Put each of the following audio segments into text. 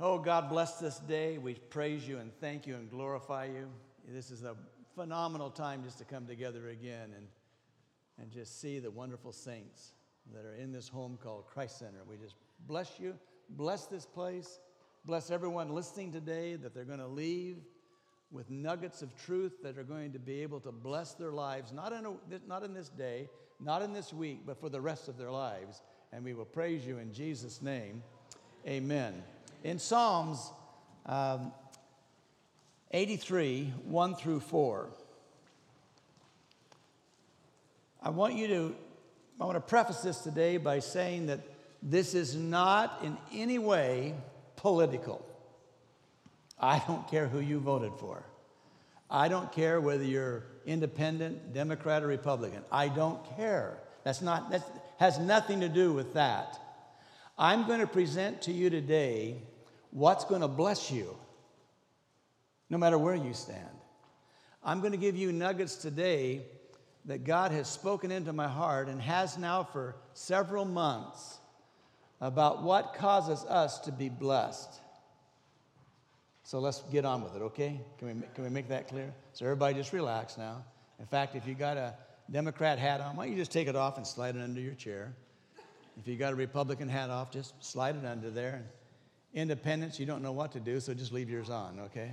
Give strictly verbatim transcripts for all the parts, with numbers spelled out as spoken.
Oh, God, bless this day. We praise you and thank you and glorify you. This is a phenomenal time just to come together again and, and just see the wonderful saints that are in this home called Christ Center. We just bless you. Bless this place. Bless everyone listening today that they're going to leave with nuggets of truth that are going to be able to bless their lives, not in, a, not in this day, not in this week, but for the rest of their lives. And we will praise you in Jesus' name. Amen. In Psalms um, eighty-three, one through four, I want you to, I want to preface this today by saying that this is not in any way political. I don't care who you voted for. I don't care whether you're independent, Democrat, or Republican. I don't care. That's not, that has nothing to do with that. I'm going to present to you today what's going to bless you, no matter where you stand. I'm going to give you nuggets today that God has spoken into my heart and has now for several months about what causes us to be blessed. So let's get on with it, okay? Can we, can we make that clear? So everybody just relax now. In fact, if you got a Democrat hat on, why don't you just take it off and slide it under your chair? If you got a Republican hat off, just slide it under there. Independents, you don't know what to do, so just leave yours on, okay?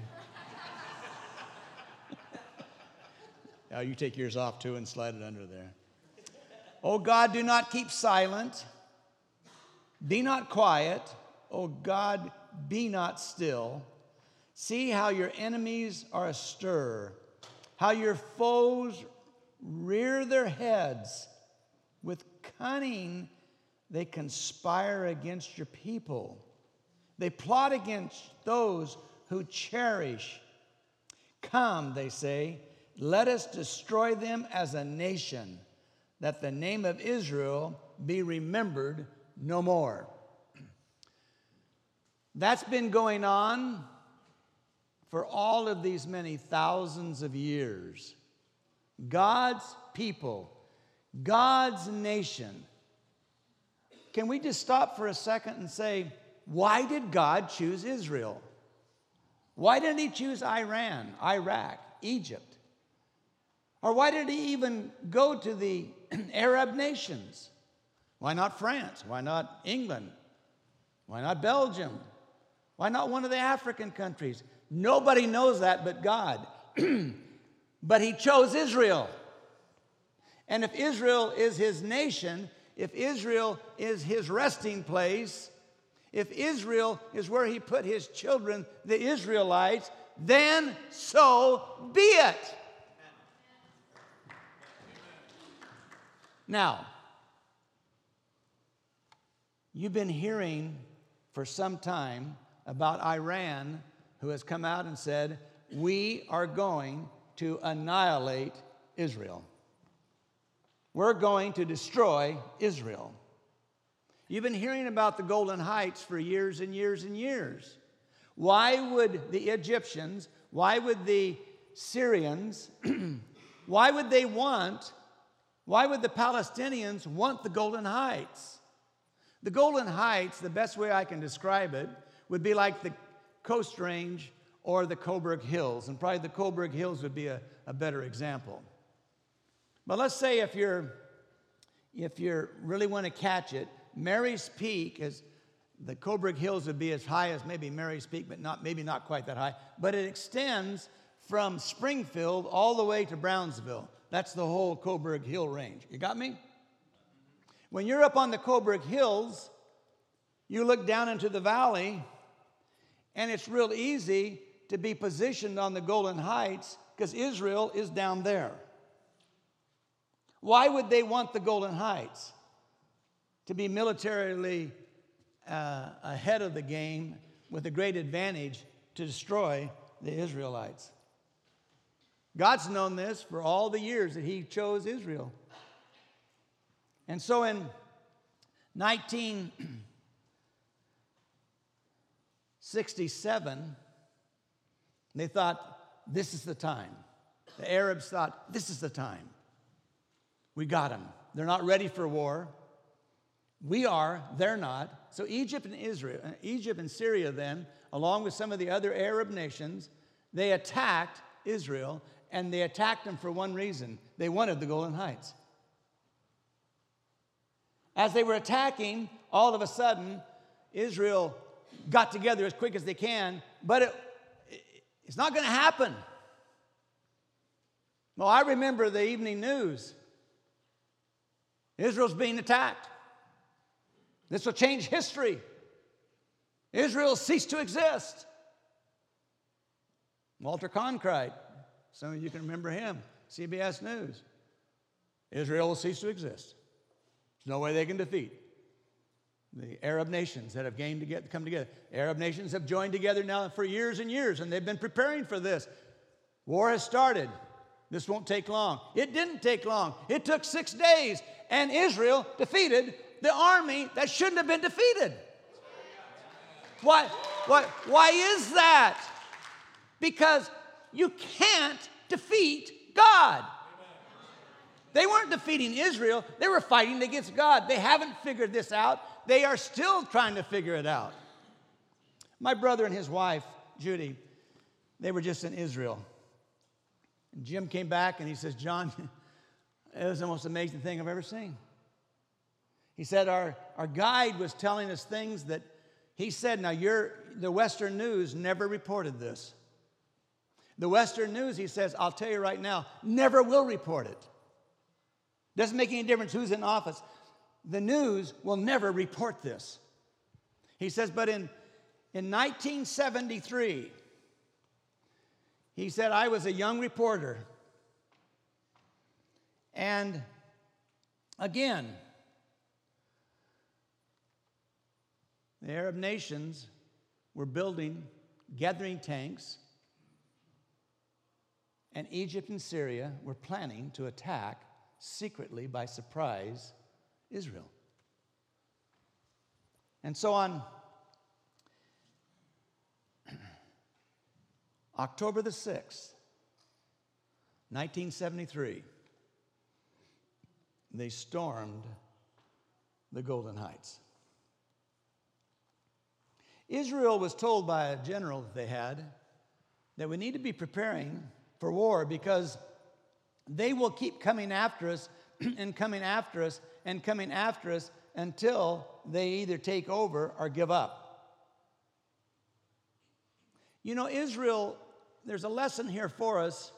Now you take yours off too and slide it under there. Oh God, do not keep silent. Be not quiet. Oh God, be not still. See how your enemies are astir, how your foes rear their heads. With cunning, they conspire against your people. They plot against those who cherish. Come, they say, let us destroy them as a nation, that the name of Israel be remembered no more. That's been going on for all of these many thousands of years. God's people, God's nation. Can we just stop for a second and say, why did God choose Israel? Why didn't he choose Iran, Iraq, Egypt? Or why did he even go to the Arab nations? Why not France? Why not England? Why not Belgium? Why not one of the African countries? Nobody knows that but God. But he chose Israel. And if Israel is his nation, if Israel is his resting place, if Israel is where he put his children, the Israelites, then so be it. Now, you've been hearing for some time about Iran, who has come out and said, we are going to annihilate Israel. We're going to destroy Israel. You've been hearing about the Golden Heights for years and years and years. Why would the Egyptians, why would the Syrians, why would they want, why would the Palestinians want the Golden Heights? The Golden Heights, the best way I can describe it, would be like the Coast Range or the Coburg Hills, and probably the Coburg Hills would be a, a better example. But let's say if you're, if you really want to catch it, Mary's Peak is, the Coburg Hills would be as high as maybe Mary's Peak, but not maybe not quite that high. But it extends from Springfield all the way to Brownsville. That's the whole Coburg Hill range. You got me? When you're up on the Coburg Hills, you look down into the valley, and it's real easy to be positioned on the Golan Heights because Israel is down there. Why would they want the Golan Heights? To be militarily uh, ahead of the game with a great advantage to destroy the Israelites. God's known this for all the years that he chose Israel. And so in nineteen sixty-seven, they thought, this is the time. The Arabs thought, this is the time. We got them. They're not ready for war. We are, they're not. So Egypt and Israel, Egypt and Syria then, along with some of the other Arab nations, they attacked Israel, and they attacked them for one reason. They wanted the Golan Heights. As they were attacking, all of a sudden, Israel got together as quick as they can, but it, it's not going to happen. Well, I remember the evening news. Israel's being attacked. This will change history. Israel ceased to exist. Walter Cronkite, some of you can remember him, C B S News. Israel will cease to exist. There's no way they can defeat the Arab nations that have gained to get, come together. Arab nations have joined together now for years and years, and they've been preparing for this. War has started. This won't take long. It didn't take long. It took six days, and Israel defeated the army that shouldn't have been defeated. Why, why, why is that? Because you can't defeat God. They weren't defeating Israel. They were fighting against God. They haven't figured this out. They are still trying to figure it out. My brother and his wife, Judy, they were just in Israel. And Jim came back and he says, John, it was the most amazing thing I've ever seen. He said, our, our guide was telling us things that he said, now you're, the Western news never reported this. The Western news, he says, I'll tell you right now, never will report it. Doesn't make any difference who's in office. The news will never report this. He says, but in, in nineteen seventy-three, he said, I was a young reporter. And again, the Arab nations were building, gathering tanks, and Egypt and Syria were planning to attack secretly by surprise Israel. And so on October the sixth, nineteen seventy-three, they stormed the Golden Heights. Israel was told by a general that they had that we need to be preparing for war because they will keep coming after us and coming after us and coming after us until they either take over or give up. You know, Israel, there's a lesson here for us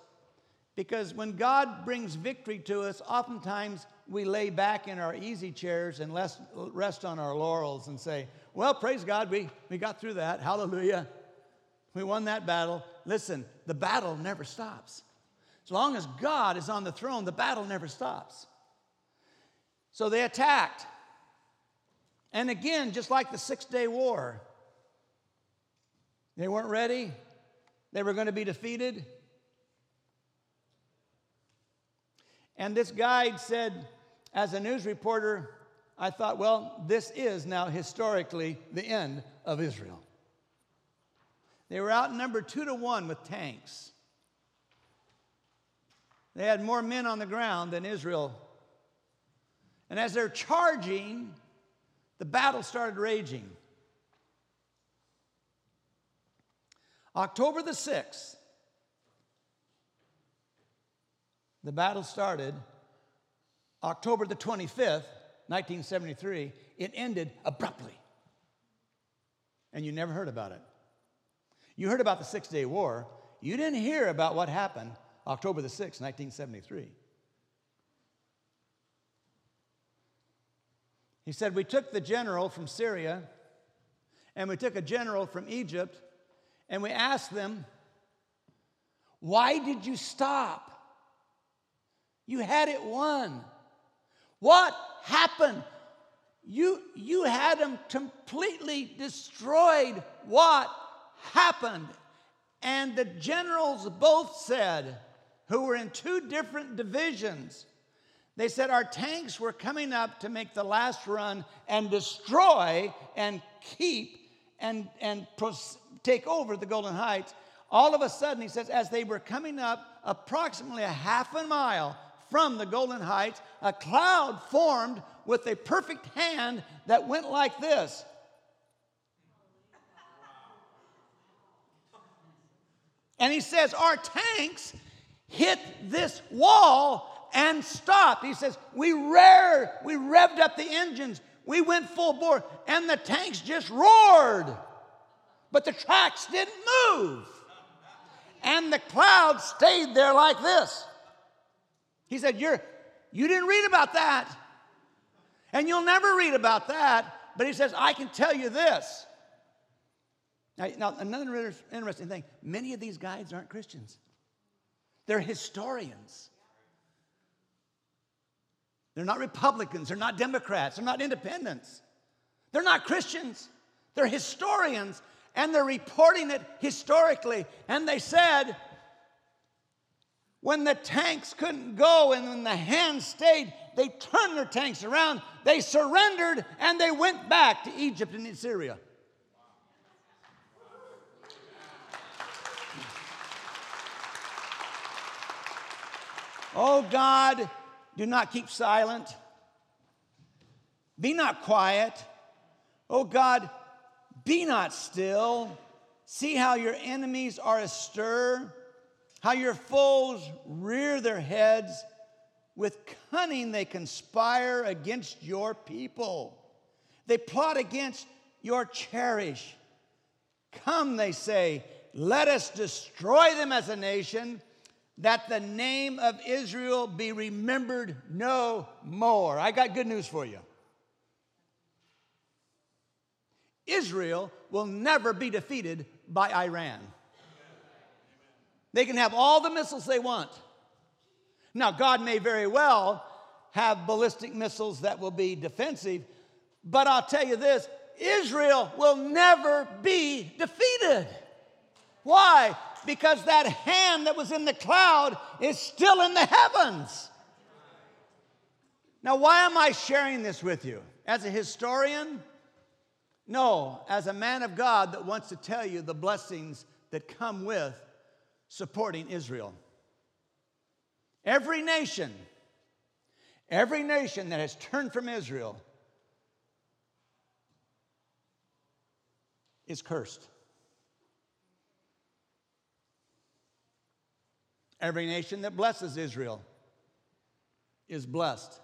because when God brings victory to us, oftentimes we lay back in our easy chairs and rest on our laurels and say, well, praise God, we, we got through that. Hallelujah. We won that battle. Listen, the battle never stops. As long as God is on the throne, the battle never stops. So they attacked. And again, just like the Six-Day War, they weren't ready. They were going to be defeated. And this guide said, as a news reporter, I thought, well, this is now historically the end of Israel. They were outnumbered two to one with tanks. They had more men on the ground than Israel. And as they're charging, the battle started raging. October the sixth, the battle started. October the twenty-fifth, nineteen seventy-three, it ended abruptly. And you never heard about it. You heard about the Six-Day War. You didn't hear about what happened October the sixth, nineteen seventy-three. He said, we took the general from Syria, and we took a general from Egypt, and we asked them, why did you stop? You had it won. What happened? You, you had them completely destroyed. What happened? And the generals both said, who were in two different divisions, they said our tanks were coming up to make the last run and destroy and keep and, and take over the Golden Heights. All of a sudden, he says, as they were coming up approximately a half a mile from the Golden Heights, a cloud formed with a perfect hand that went like this. And he says, our tanks hit this wall and stopped. He says, we reared, we revved up the engines. We went full bore, and the tanks just roared. But the tracks didn't move. And the cloud stayed there like this. He said, You're, you didn't read about that. And you'll never read about that. But he says, I can tell you this. Now, now another interesting thing, many of these guides aren't Christians. They're historians. They're not Republicans. They're not Democrats. They're not independents. They're not Christians. They're historians. And they're reporting it historically. And they said, when the tanks couldn't go and when the hands stayed, they turned their tanks around. They surrendered and they went back to Egypt and Syria. Oh God, do not keep silent. Be not quiet. Oh God, be not still. See how your enemies are astir, how your foes rear their heads. With cunning they conspire against your people. They plot against your cherish. Come, they say, let us destroy them as a nation, that the name of Israel be remembered no more. I got good news for you. Israel will never be defeated by Iran. They can have all the missiles they want. Now, God may very well have ballistic missiles that will be defensive, but I'll tell you this, Israel will never be defeated. Why? Because that hand that was in the cloud is still in the heavens. Now, why am I sharing this with you? As a historian? No, as a man of God that wants to tell you the blessings that come with supporting Israel. Every nation, every nation that has turned from Israel is cursed. Every nation that blesses Israel is blessed.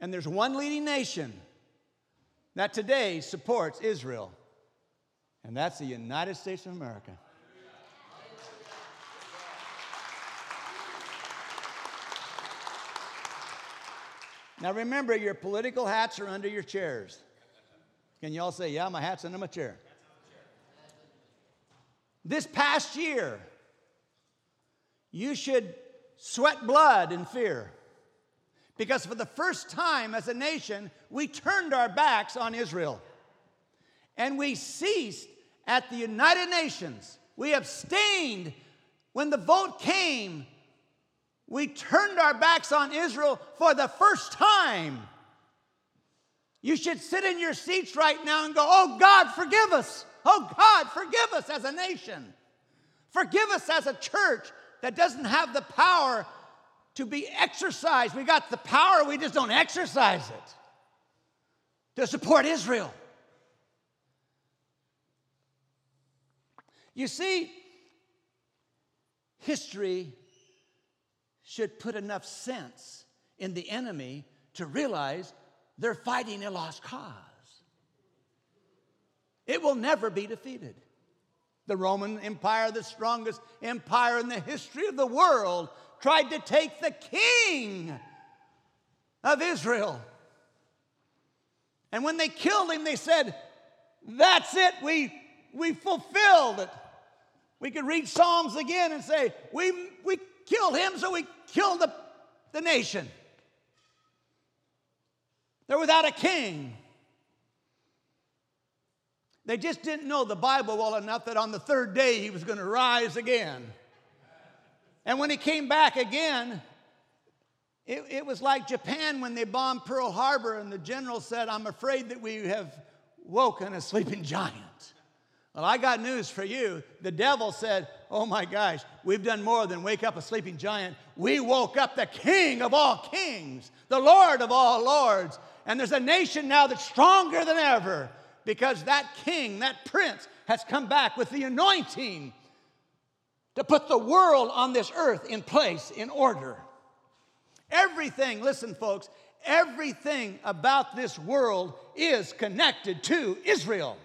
And there's one leading nation that today supports Israel, and that's the United States of America. Now remember, your political hats are under your chairs. Can you all say, yeah, my hat's under my chair? This past year, you should sweat blood and fear. Because for the first time as a nation, we turned our backs on Israel. And we ceased at the United Nations. We abstained when the vote came. We turned our backs on Israel for the first time. You should sit in your seats right now and go, oh God, forgive us. Oh God, forgive us as a nation. Forgive us as a church that doesn't have the power to be exercised. We got the power, we just don't exercise it to support Israel. You see, history should put enough sense in the enemy to realize they're fighting a lost cause. It will never be defeated. The Roman Empire, the strongest empire in the history of the world, tried to take the king of Israel. And when they killed him, they said, that's it, we, we fulfilled it. We could read Psalms again and say, we, we killed him, so we killed the, the nation. They're without a king. They just didn't know the Bible well enough that on the third day he was going to rise again. And when he came back again, it, it was like Japan when they bombed Pearl Harbor and the general said, I'm afraid that we have woken a sleeping giant. Well, I got news for you. The devil said, oh my gosh, we've done more than wake up a sleeping giant. We woke up the King of all kings, the Lord of all lords. And there's a nation now that's stronger than ever because that king, that prince, has come back with the anointing to put the world on this earth in place, in order. Everything, listen folks, everything about this world is connected to Israel.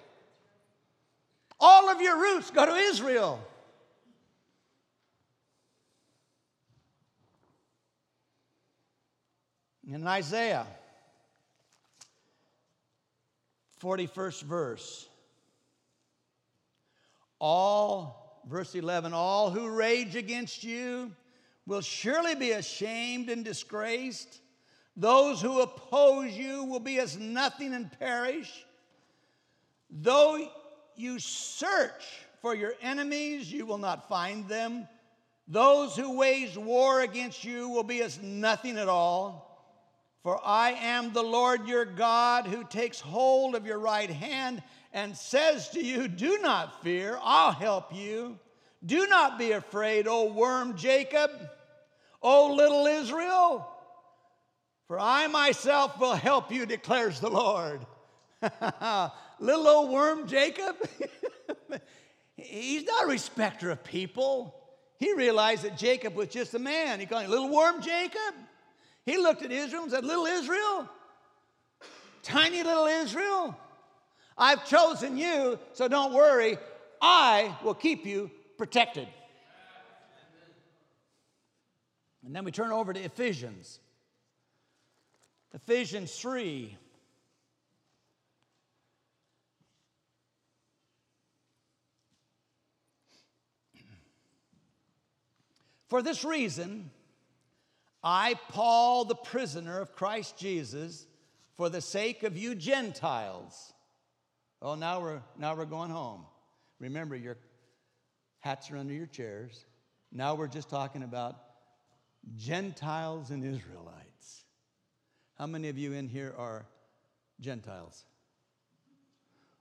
All of your roots go to Israel. In Isaiah, forty-first verse, all, verse eleven, all who rage against you will surely be ashamed and disgraced. Those who oppose you will be as nothing and perish. Though you search for your enemies, you will not find them. Those who wage war against you will be as nothing at all. For I am the Lord your God, who takes hold of your right hand and says to you, do not fear, I'll help you. Do not be afraid, O worm Jacob, O little Israel. For I myself will help you, declares the Lord. Little old worm Jacob, he's not a respecter of people. He realized that Jacob was just a man. He called him little worm Jacob. He looked at Israel and said, little Israel, tiny little Israel, I've chosen you, so don't worry. I will keep you protected. And then we turn over to Ephesians. Ephesians three. For this reason, I, Paul, the prisoner of Christ Jesus, for the sake of you Gentiles. Oh, now we're, now we're going home. Remember, your hats are under your chairs. Now we're just talking about Gentiles and Israelites. How many of you in here are Gentiles?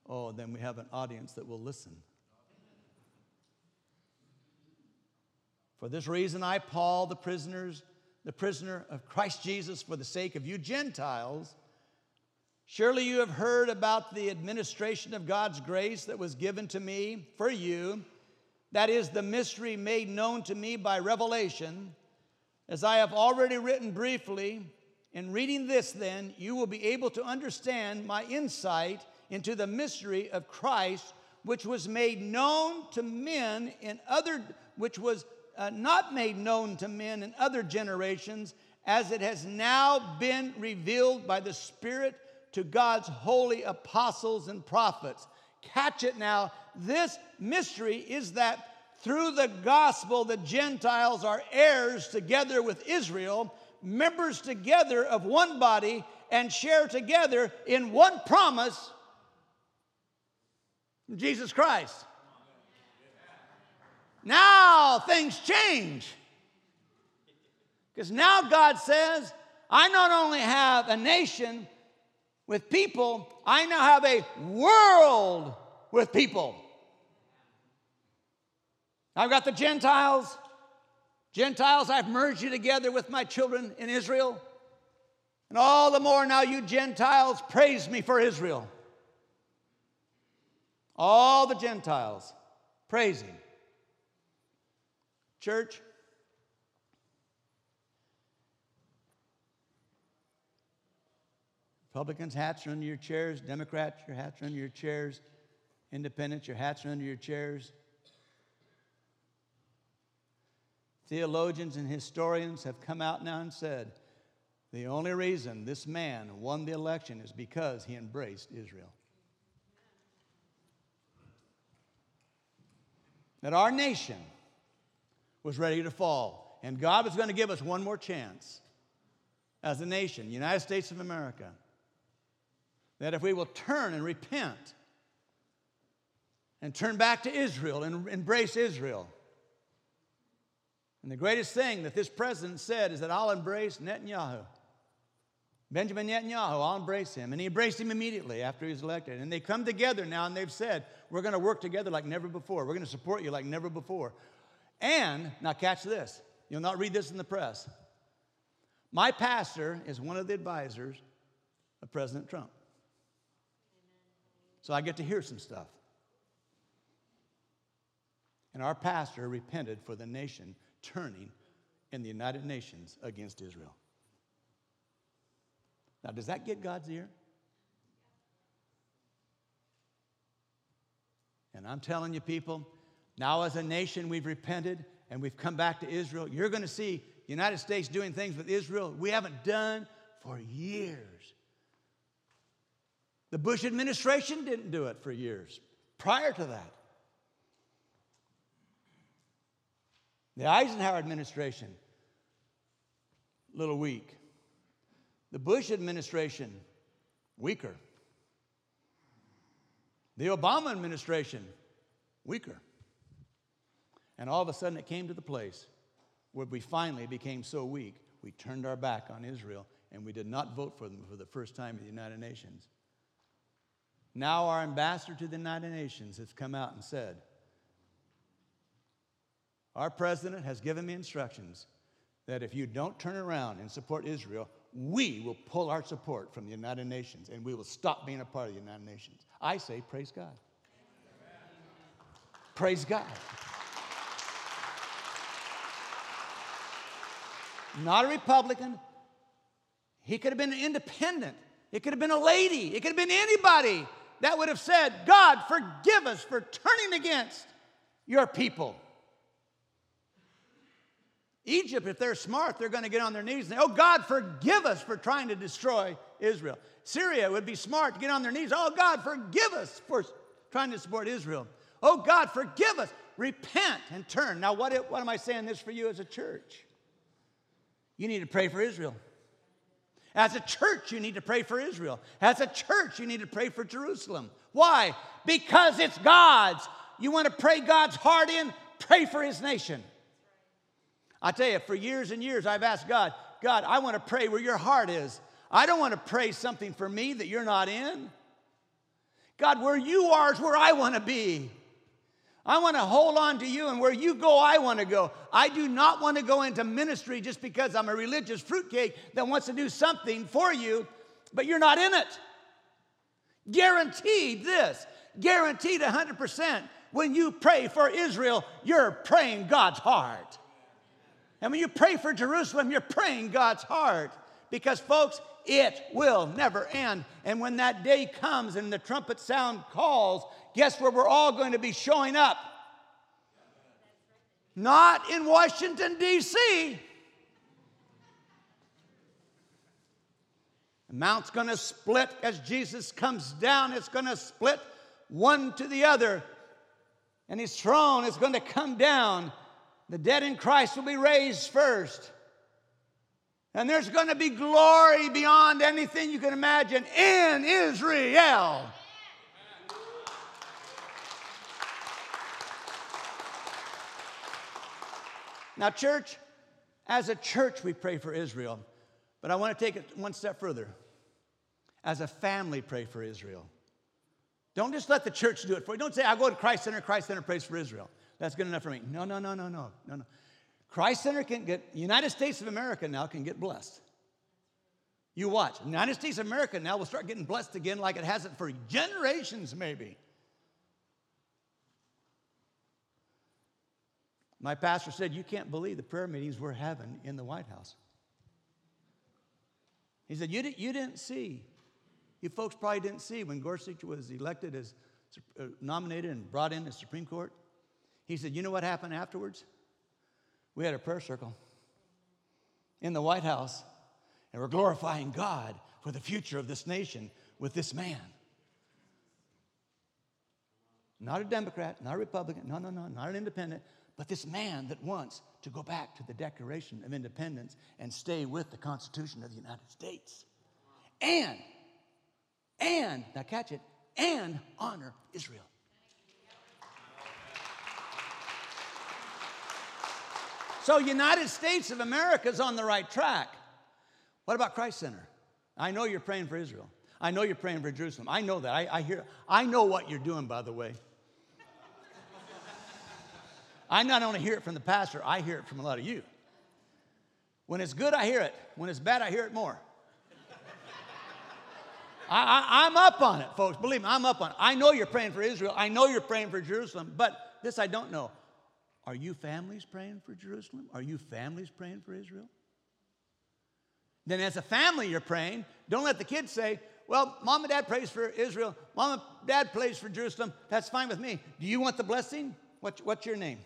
Oh, then we have an audience that will listen. For this reason, I, Paul, the prisoners, the prisoner of Christ Jesus, for the sake of you Gentiles, surely you have heard about the administration of God's grace that was given to me for you. That is the mystery made known to me by revelation. As I have already written briefly, in reading this then, you will be able to understand my insight into the mystery of Christ, which was made known to men in other, which was Uh, not made known to men in other generations, as it has now been revealed by the Spirit to God's holy apostles and prophets. Catch it now. This mystery is that through the gospel, the Gentiles are heirs together with Israel, members together of one body, and share together in one promise, Jesus Christ. Now things change. Because now God says, I not only have a nation with people, I now have a world with people. I've got the Gentiles. Gentiles, I've merged you together with my children in Israel. And all the more now you Gentiles praise me for Israel. All the Gentiles praise him. Church, Republicans, hats are under your chairs. Democrats, your hats are under your chairs. Independents, your hats are under your chairs. Theologians and historians have come out now and said, the only reason this man won the election is because he embraced Israel. That our nation was ready to fall. And God was going to give us one more chance as a nation, United States of America, that if we will turn and repent and turn back to Israel and embrace Israel. And the greatest thing that this president said is that I'll embrace Netanyahu. Benjamin Netanyahu, I'll embrace him. And he embraced him immediately after he was elected. And they come together now and they've said, we're going to work together like never before. We're going to support you like never before. And, now catch this, you'll not read this in the press. My pastor is one of the advisors of President Trump. So I get to hear some stuff. And our pastor repented for the nation turning in the United Nations against Israel. Now, does that get God's ear? And I'm telling you, people, now as a nation we've repented and we've come back to Israel. You're going to see the United States doing things with Israel we haven't done for years. The Bush administration didn't do it for years prior to that. The Eisenhower administration, a little weak. The Bush administration, weaker. The Obama administration, weaker. And all of a sudden it came to the place where we finally became so weak, we turned our back on Israel and we did not vote for them for the first time in the United Nations. Now our ambassador to the United Nations has come out and said, our president has given me instructions that if you don't turn around and support Israel, we will pull our support from the United Nations and we will stop being a part of the United Nations. I say, praise God. Amen. Praise God. Not a Republican. He could have been an independent. It could have been a lady. It could have been anybody that would have said, God, forgive us for turning against your people. Egypt, if they're smart, they're going to get on their knees and say, oh, God, forgive us for trying to destroy Israel. Syria would be smart to get on their knees. Oh, God, forgive us for trying to support Israel. Oh, God, forgive us. Repent and turn. Now, what, what am I saying this for you as a church? You need to pray for Israel. As a church, you need to pray for Israel. As a church, you need to pray for Jerusalem. Why? Because it's God's. You want to pray God's heart in? Pray for his nation. I tell you, for years and years, I've asked God, God, I want to pray where your heart is. I don't want to pray something for me that you're not in. God, where you are is where I want to be. I want to hold on to you, and where you go, I want to go. I do not want to go into ministry just because I'm a religious fruitcake that wants to do something for you, but you're not in it. Guaranteed this, guaranteed one hundred percent. When you pray for Israel, you're praying God's heart. And when you pray for Jerusalem, you're praying God's heart. Because, folks, it will never end. And when that day comes and the trumpet sound calls, guess where we're all going to be showing up? Not in Washington, D C The mount's going to split as Jesus comes down. It's going to split one to the other. And his throne is going to come down. The dead in Christ will be raised first. And there's going to be glory beyond anything you can imagine in Israel. Amen. Now, church, as a church, we pray for Israel. But I want to take it one step further. As a family, pray for Israel. Don't just let the church do it for you. Don't say, I go to Christ Center, Christ Center prays for Israel. That's good enough for me. No, no, no, no, no, no, no. Christ Center can get, United States of America now can get blessed. You watch. United States of America now will start getting blessed again like it hasn't for generations maybe. My pastor said, you can't believe the prayer meetings we're having in the White House. He said, you didn't, you didn't see. You folks probably didn't see when Gorsuch was elected as, uh, nominated and brought in as Supreme Court. He said, you know what happened afterwards? We had a prayer circle in the White House, and we're glorifying God for the future of this nation with this man. Not a Democrat, not a Republican, no, no, no, not an independent, but this man that wants to go back to the Declaration of Independence and stay with the Constitution of the United States. And, and, now catch it, and honor Israel. So United States of America is on the right track. What about Christ Center? I know you're praying for Israel. I know you're praying for Jerusalem. I know that. I, I hear. I know what you're doing, by the way. I not only hear it from the pastor, I hear it from a lot of you. When it's good, I hear it. When it's bad, I hear it more. I, I, I'm up on it, folks. Believe me, I'm up on it. I know you're praying for Israel. I know you're praying for Jerusalem. But this I don't know. Are you families praying for Jerusalem? Are you families praying for Israel? Then as a family you're praying. Don't let the kids say, well, mom and dad prays for Israel. Mom and dad prays for Jerusalem. That's fine with me. Do you want the blessing? What, what's your name?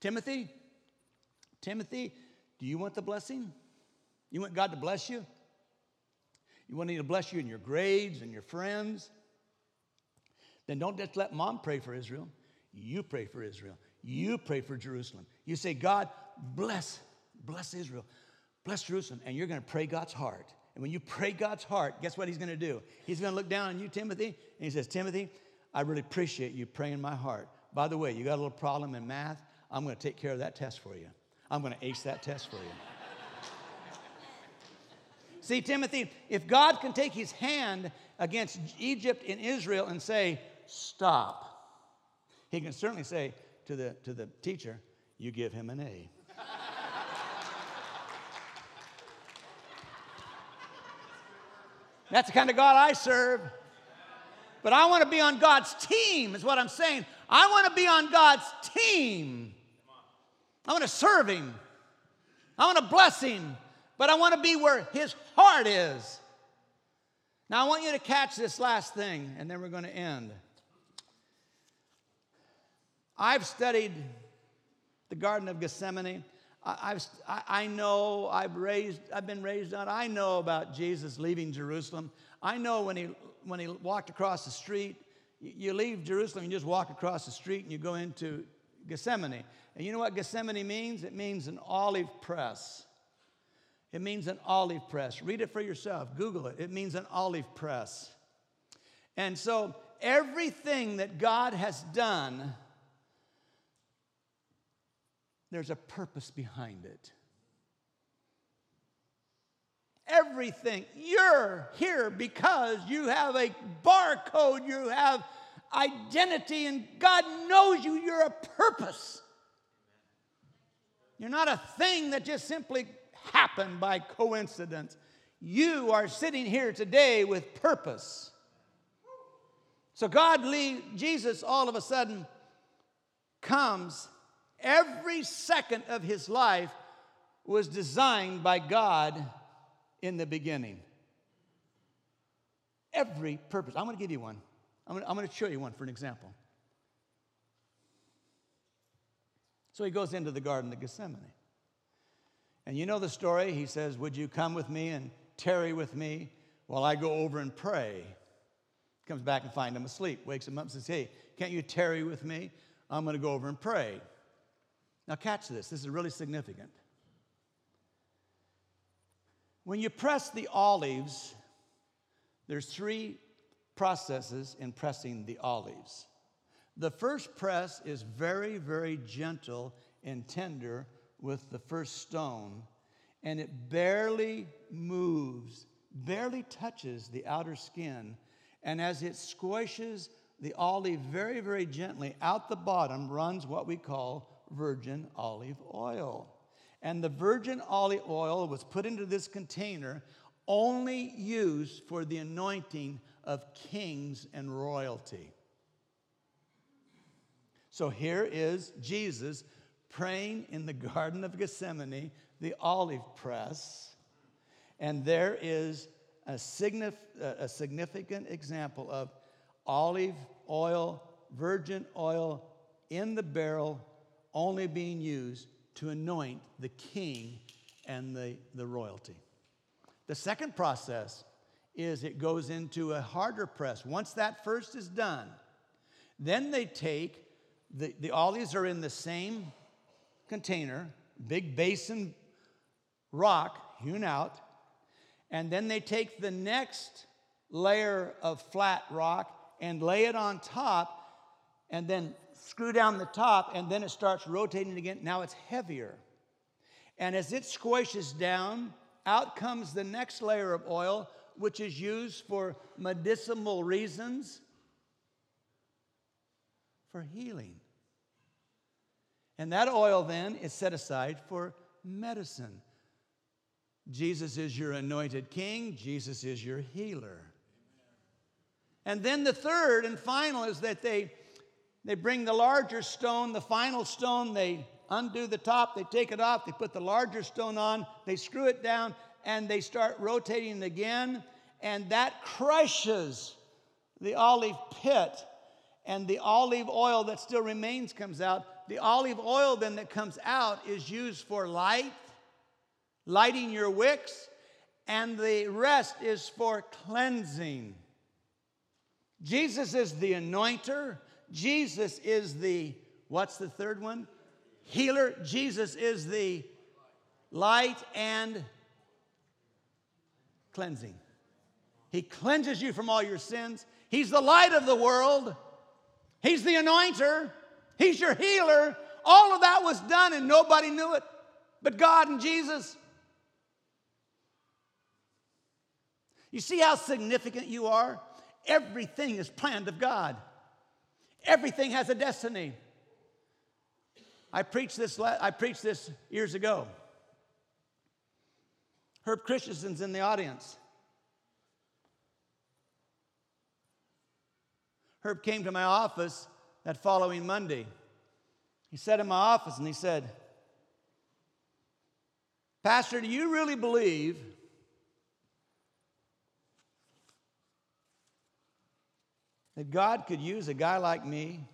Timothy? Timothy, do you want the blessing? You want God to bless you? You want him to bless you in your grades and your friends? Then don't just let mom pray for Israel. You pray for Israel. You pray for Jerusalem. You say, God, bless, bless Israel. Bless Jerusalem. And you're going to pray God's heart. And when you pray God's heart, guess what he's going to do? He's going to look down on you, Timothy, and he says, Timothy, I really appreciate you praying my heart. By the way, you got a little problem in math. I'm going to take care of that test for you. I'm going to ace that test for you. See, Timothy, if God can take his hand against Egypt and Israel and say, stop, he can certainly say to the, to the teacher, you give him an A. That's the kind of God I serve. But I want to be on God's team is what I'm saying. I want to be on God's team. I want to serve him. I want to bless him. But I want to be where his heart is. Now, I want you to catch this last thing, and then we're going to end. I've studied the Garden of Gethsemane. I've, I know, I've, raised, I've been raised on, I know about Jesus leaving Jerusalem. I know when he, when he walked across the street, you leave Jerusalem, you just walk across the street, and you go into Gethsemane. And you know what Gethsemane means? It means an olive press. It means an olive press. Read it for yourself. Google it. It means an olive press. And so everything that God has done, there's a purpose behind it. Everything. You're here because you have a barcode. You have identity. And God knows you. You're a purpose. You're not a thing that just simply happened by coincidence. You are sitting here today with purpose. So God, leave, Jesus all of a sudden comes. Every second of his life was designed by God in the beginning. Every purpose. I'm going to give you one. I'm going to, I'm going to show you one for an example. So he goes into the Garden of Gethsemane. And you know the story. He says, would you come with me and tarry with me while I go over and pray? Comes back and finds him asleep. Wakes him up and says, hey, can't you tarry with me? I'm going to go over and pray. Now catch this. This is really significant. When you press the olives, there's three processes in pressing the olives. The first press is very, very gentle and tender with the first stone, and it barely moves, barely touches the outer skin, and as it squishes the olive very, very gently, out the bottom runs what we call virgin olive oil. And the virgin olive oil was put into this container only used for the anointing of kings and royalty. So here is Jesus praying in the Garden of Gethsemane, the olive press, and there is a, signif- a significant example of olive oil, virgin oil in the barrel, only being used to anoint the king and the, the royalty. The second process is it goes into a harder press. Once that first is done, then they take, the, the olives are in the same container, big basin rock hewn out, and then they take the next layer of flat rock and lay it on top, and then screw down the top, and then it starts rotating again. Now it's heavier, and as it squishes down, out comes the next layer of oil, which is used for medicinal reasons, for healing. And that oil then is set aside for medicine. Jesus is your anointed king. Jesus is your healer. And then the third and final is that they, they bring the larger stone, the final stone. They undo the top. They take it off. They put the larger stone on. They screw it down, and they start rotating again. And that crushes the olive pit, and the olive oil that still remains comes out. The olive oil then that comes out is used for light, lighting your wicks, and the rest is for cleansing. Jesus is the anointer. Jesus is the, what's the third one? Healer. Jesus is the light and cleansing. He cleanses you from all your sins. He's the light of the world. He's the anointer. He's your healer. All of that was done and nobody knew it but God and Jesus. You see how significant you are? Everything is planned of God. Everything has a destiny. I preached this, I preached this years ago. Herb Christensen's in the audience. Herb came to my office that following Monday. He sat in my office and he said, "Pastor, do you really believe that God could use a guy like me?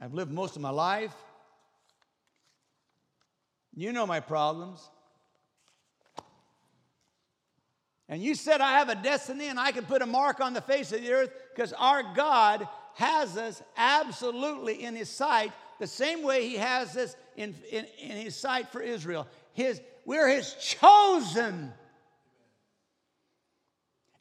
I've lived most of my life. You know my problems. And you said I have a destiny and I can put a mark on the face of the earth because our God has us absolutely in his sight the same way he has us in, in, in his sight for Israel. His, we're his chosen.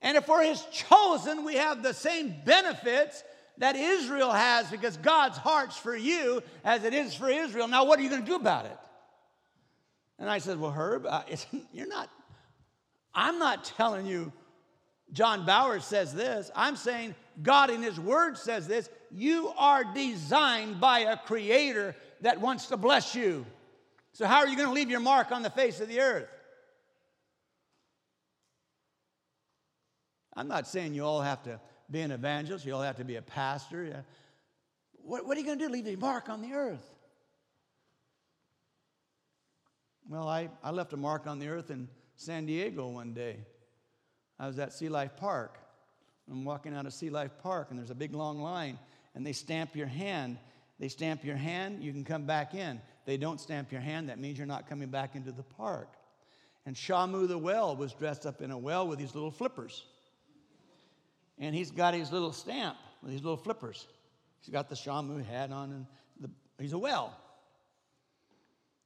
And if we're his chosen, we have the same benefits that Israel has because God's heart's for you as it is for Israel. Now, what are you going to do about it?" And I said, "Well, Herb, uh, it's, you're not... I'm not telling you John Bauer says this. I'm saying God in his word says this. You are designed by a creator that wants to bless you. So how are you going to leave your mark on the face of the earth? I'm not saying you all have to be an evangelist. You all have to be a pastor. What, what are you going to do? Leave your mark on the earth?" Well, I, I left a mark on the earth and San Diego one day. I was at Sea Life Park. I'm walking out of Sea Life Park, and there's a big long line, and they stamp your hand. They stamp your hand, you can come back in. They don't stamp your hand, that means you're not coming back into the park. And Shamu the whale was dressed up in a whale with these little flippers. And he's got his little stamp with his little flippers. He's got the Shamu hat on, and the, he's a whale.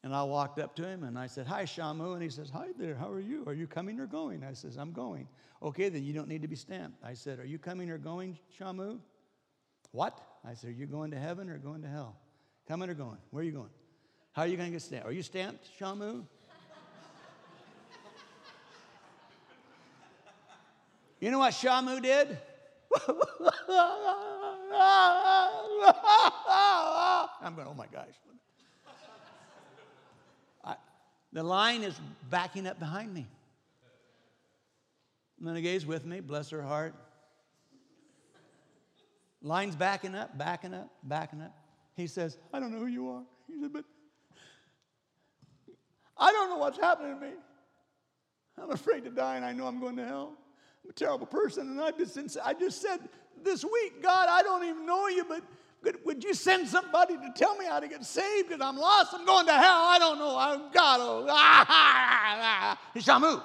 And I walked up to him, and I said, "Hi, Shamu." And he says, "Hi there, how are you? Are you coming or going?" I says, "I'm going." "Okay, then you don't need to be stamped." I said, "Are you coming or going, Shamu?" "What?" I said, "Are you going to heaven or going to hell? Coming or going? Where are you going? How are you going to get stamped? Are you stamped, Shamu?" You know what Shamu did? I'm going, "Oh, my gosh." The line is backing up behind me. Renegade's with me, bless her heart. Line's backing up, backing up, backing up. He says, "I don't know who you are." He said, "But I don't know what's happening to me. I'm afraid to die, and I know I'm going to hell. I'm a terrible person, and I just, I just said this week, God, I don't even know you, but would you send somebody to tell me how to get saved? Because I'm lost. I'm going to hell. I don't know. I've got to." Ah, ah, ah, ah. Shamu.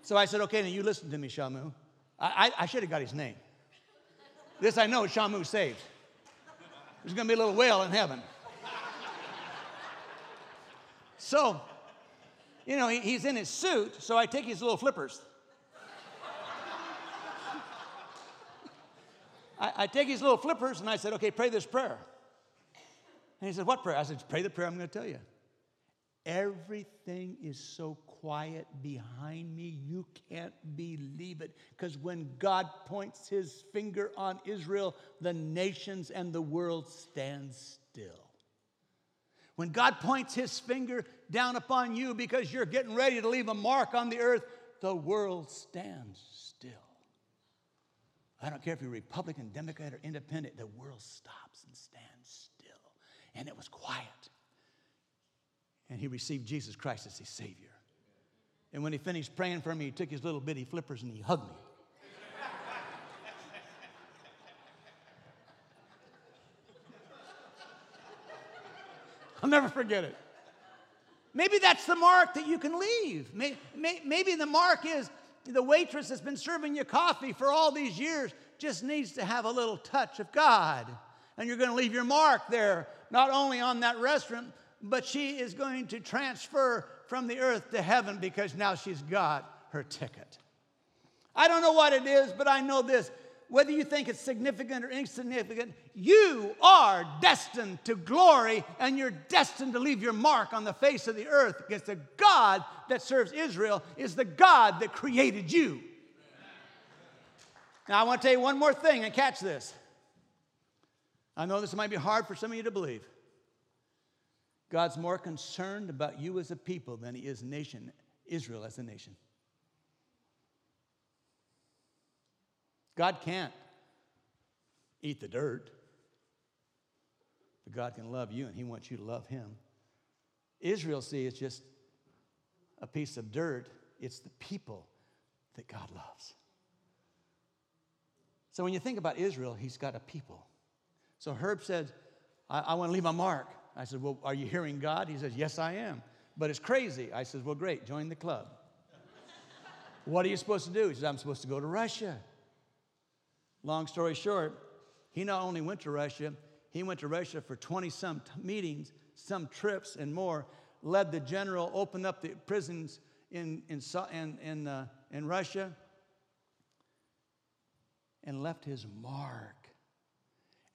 So I said, "Okay, now you listen to me, Shamu." I, I, I should have got his name. This I know, Shamu saved. There's going to be a little whale in heaven. So, you know, he, he's in his suit, so I take his little flippers. I take his little flippers, and I said, "Okay, pray this prayer." And he said, "What prayer?" I said, "Pray the prayer I'm going to tell you." Everything is so quiet behind me, you can't believe it. Because when God points his finger on Israel, the nations and the world stand still. When God points his finger down upon you because you're getting ready to leave a mark on the earth, the world stands still. I don't care if you're Republican, Democrat, or independent, the world stops and stands still. And it was quiet. And he received Jesus Christ as his Savior. And when he finished praying for me, he took his little bitty flippers and he hugged me. I'll never forget it. Maybe that's the mark that you can leave. Maybe the mark is the waitress that's been serving you coffee for all these years just needs to have a little touch of God. And you're going to leave your mark there, not only on that restaurant, but she is going to transfer from the earth to heaven because now she's got her ticket. I don't know what it is, but I know this. Whether you think it's significant or insignificant, you are destined to glory, and you're destined to leave your mark on the face of the earth, because the God that serves Israel is the God that created you. Now, I want to tell you one more thing, and catch this. I know this might be hard for some of you to believe. God's more concerned about you as a people than he is nation, Israel as a nation. God can't eat the dirt, but God can love you, and he wants you to love him. Israel, see, is just a piece of dirt. It's the people that God loves. So when you think about Israel, he's got a people. So Herb said, I, I want to leave my mark. I said, well, are you hearing God? He says, yes, I am. But it's crazy. I says, well, great, join the club. What are you supposed to do? He says, I'm supposed to go to Russia. Long story short, he not only went to Russia, he went to Russia for twenty-some meetings, some trips and more, led the general, opened up the prisons in, in, in, uh, in Russia, and left his mark.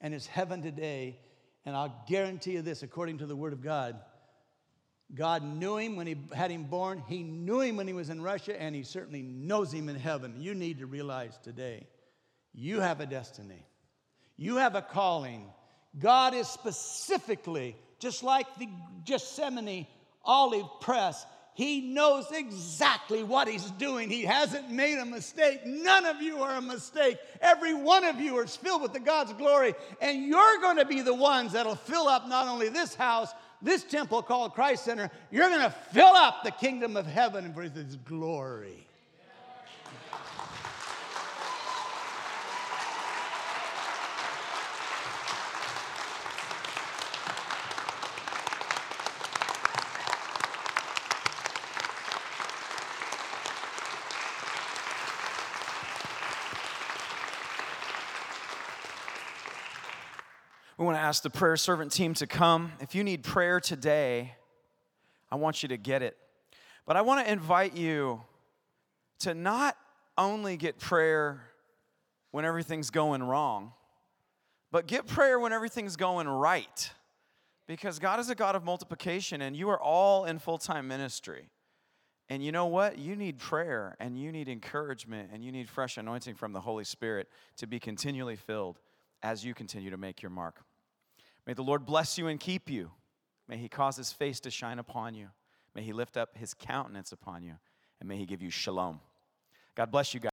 And it's heaven today. And I'll guarantee you this, according to the Word of God, God knew him when he had him born. He knew him when he was in Russia, and he certainly knows him in heaven. You need to realize today, you have a destiny. You have a calling. God is specifically, just like the Gethsemane olive press, he knows exactly what he's doing. He hasn't made a mistake. None of you are a mistake. Every one of you is filled with the God's glory. And you're going to be the ones that will fill up not only this house, this temple called Christ Center. You're going to fill up the kingdom of heaven with his glory. We want to ask the prayer servant team to come. If you need prayer today, I want you to get it. But I want to invite you to not only get prayer when everything's going wrong, but get prayer when everything's going right. Because God is a God of multiplication, and you are all in full-time ministry. And you know what? You need prayer, and you need encouragement, and you need fresh anointing from the Holy Spirit to be continually filled as you continue to make your mark. May the Lord bless you and keep you. May he cause his face to shine upon you. May he lift up his countenance upon you. And may he give you shalom. God bless you guys.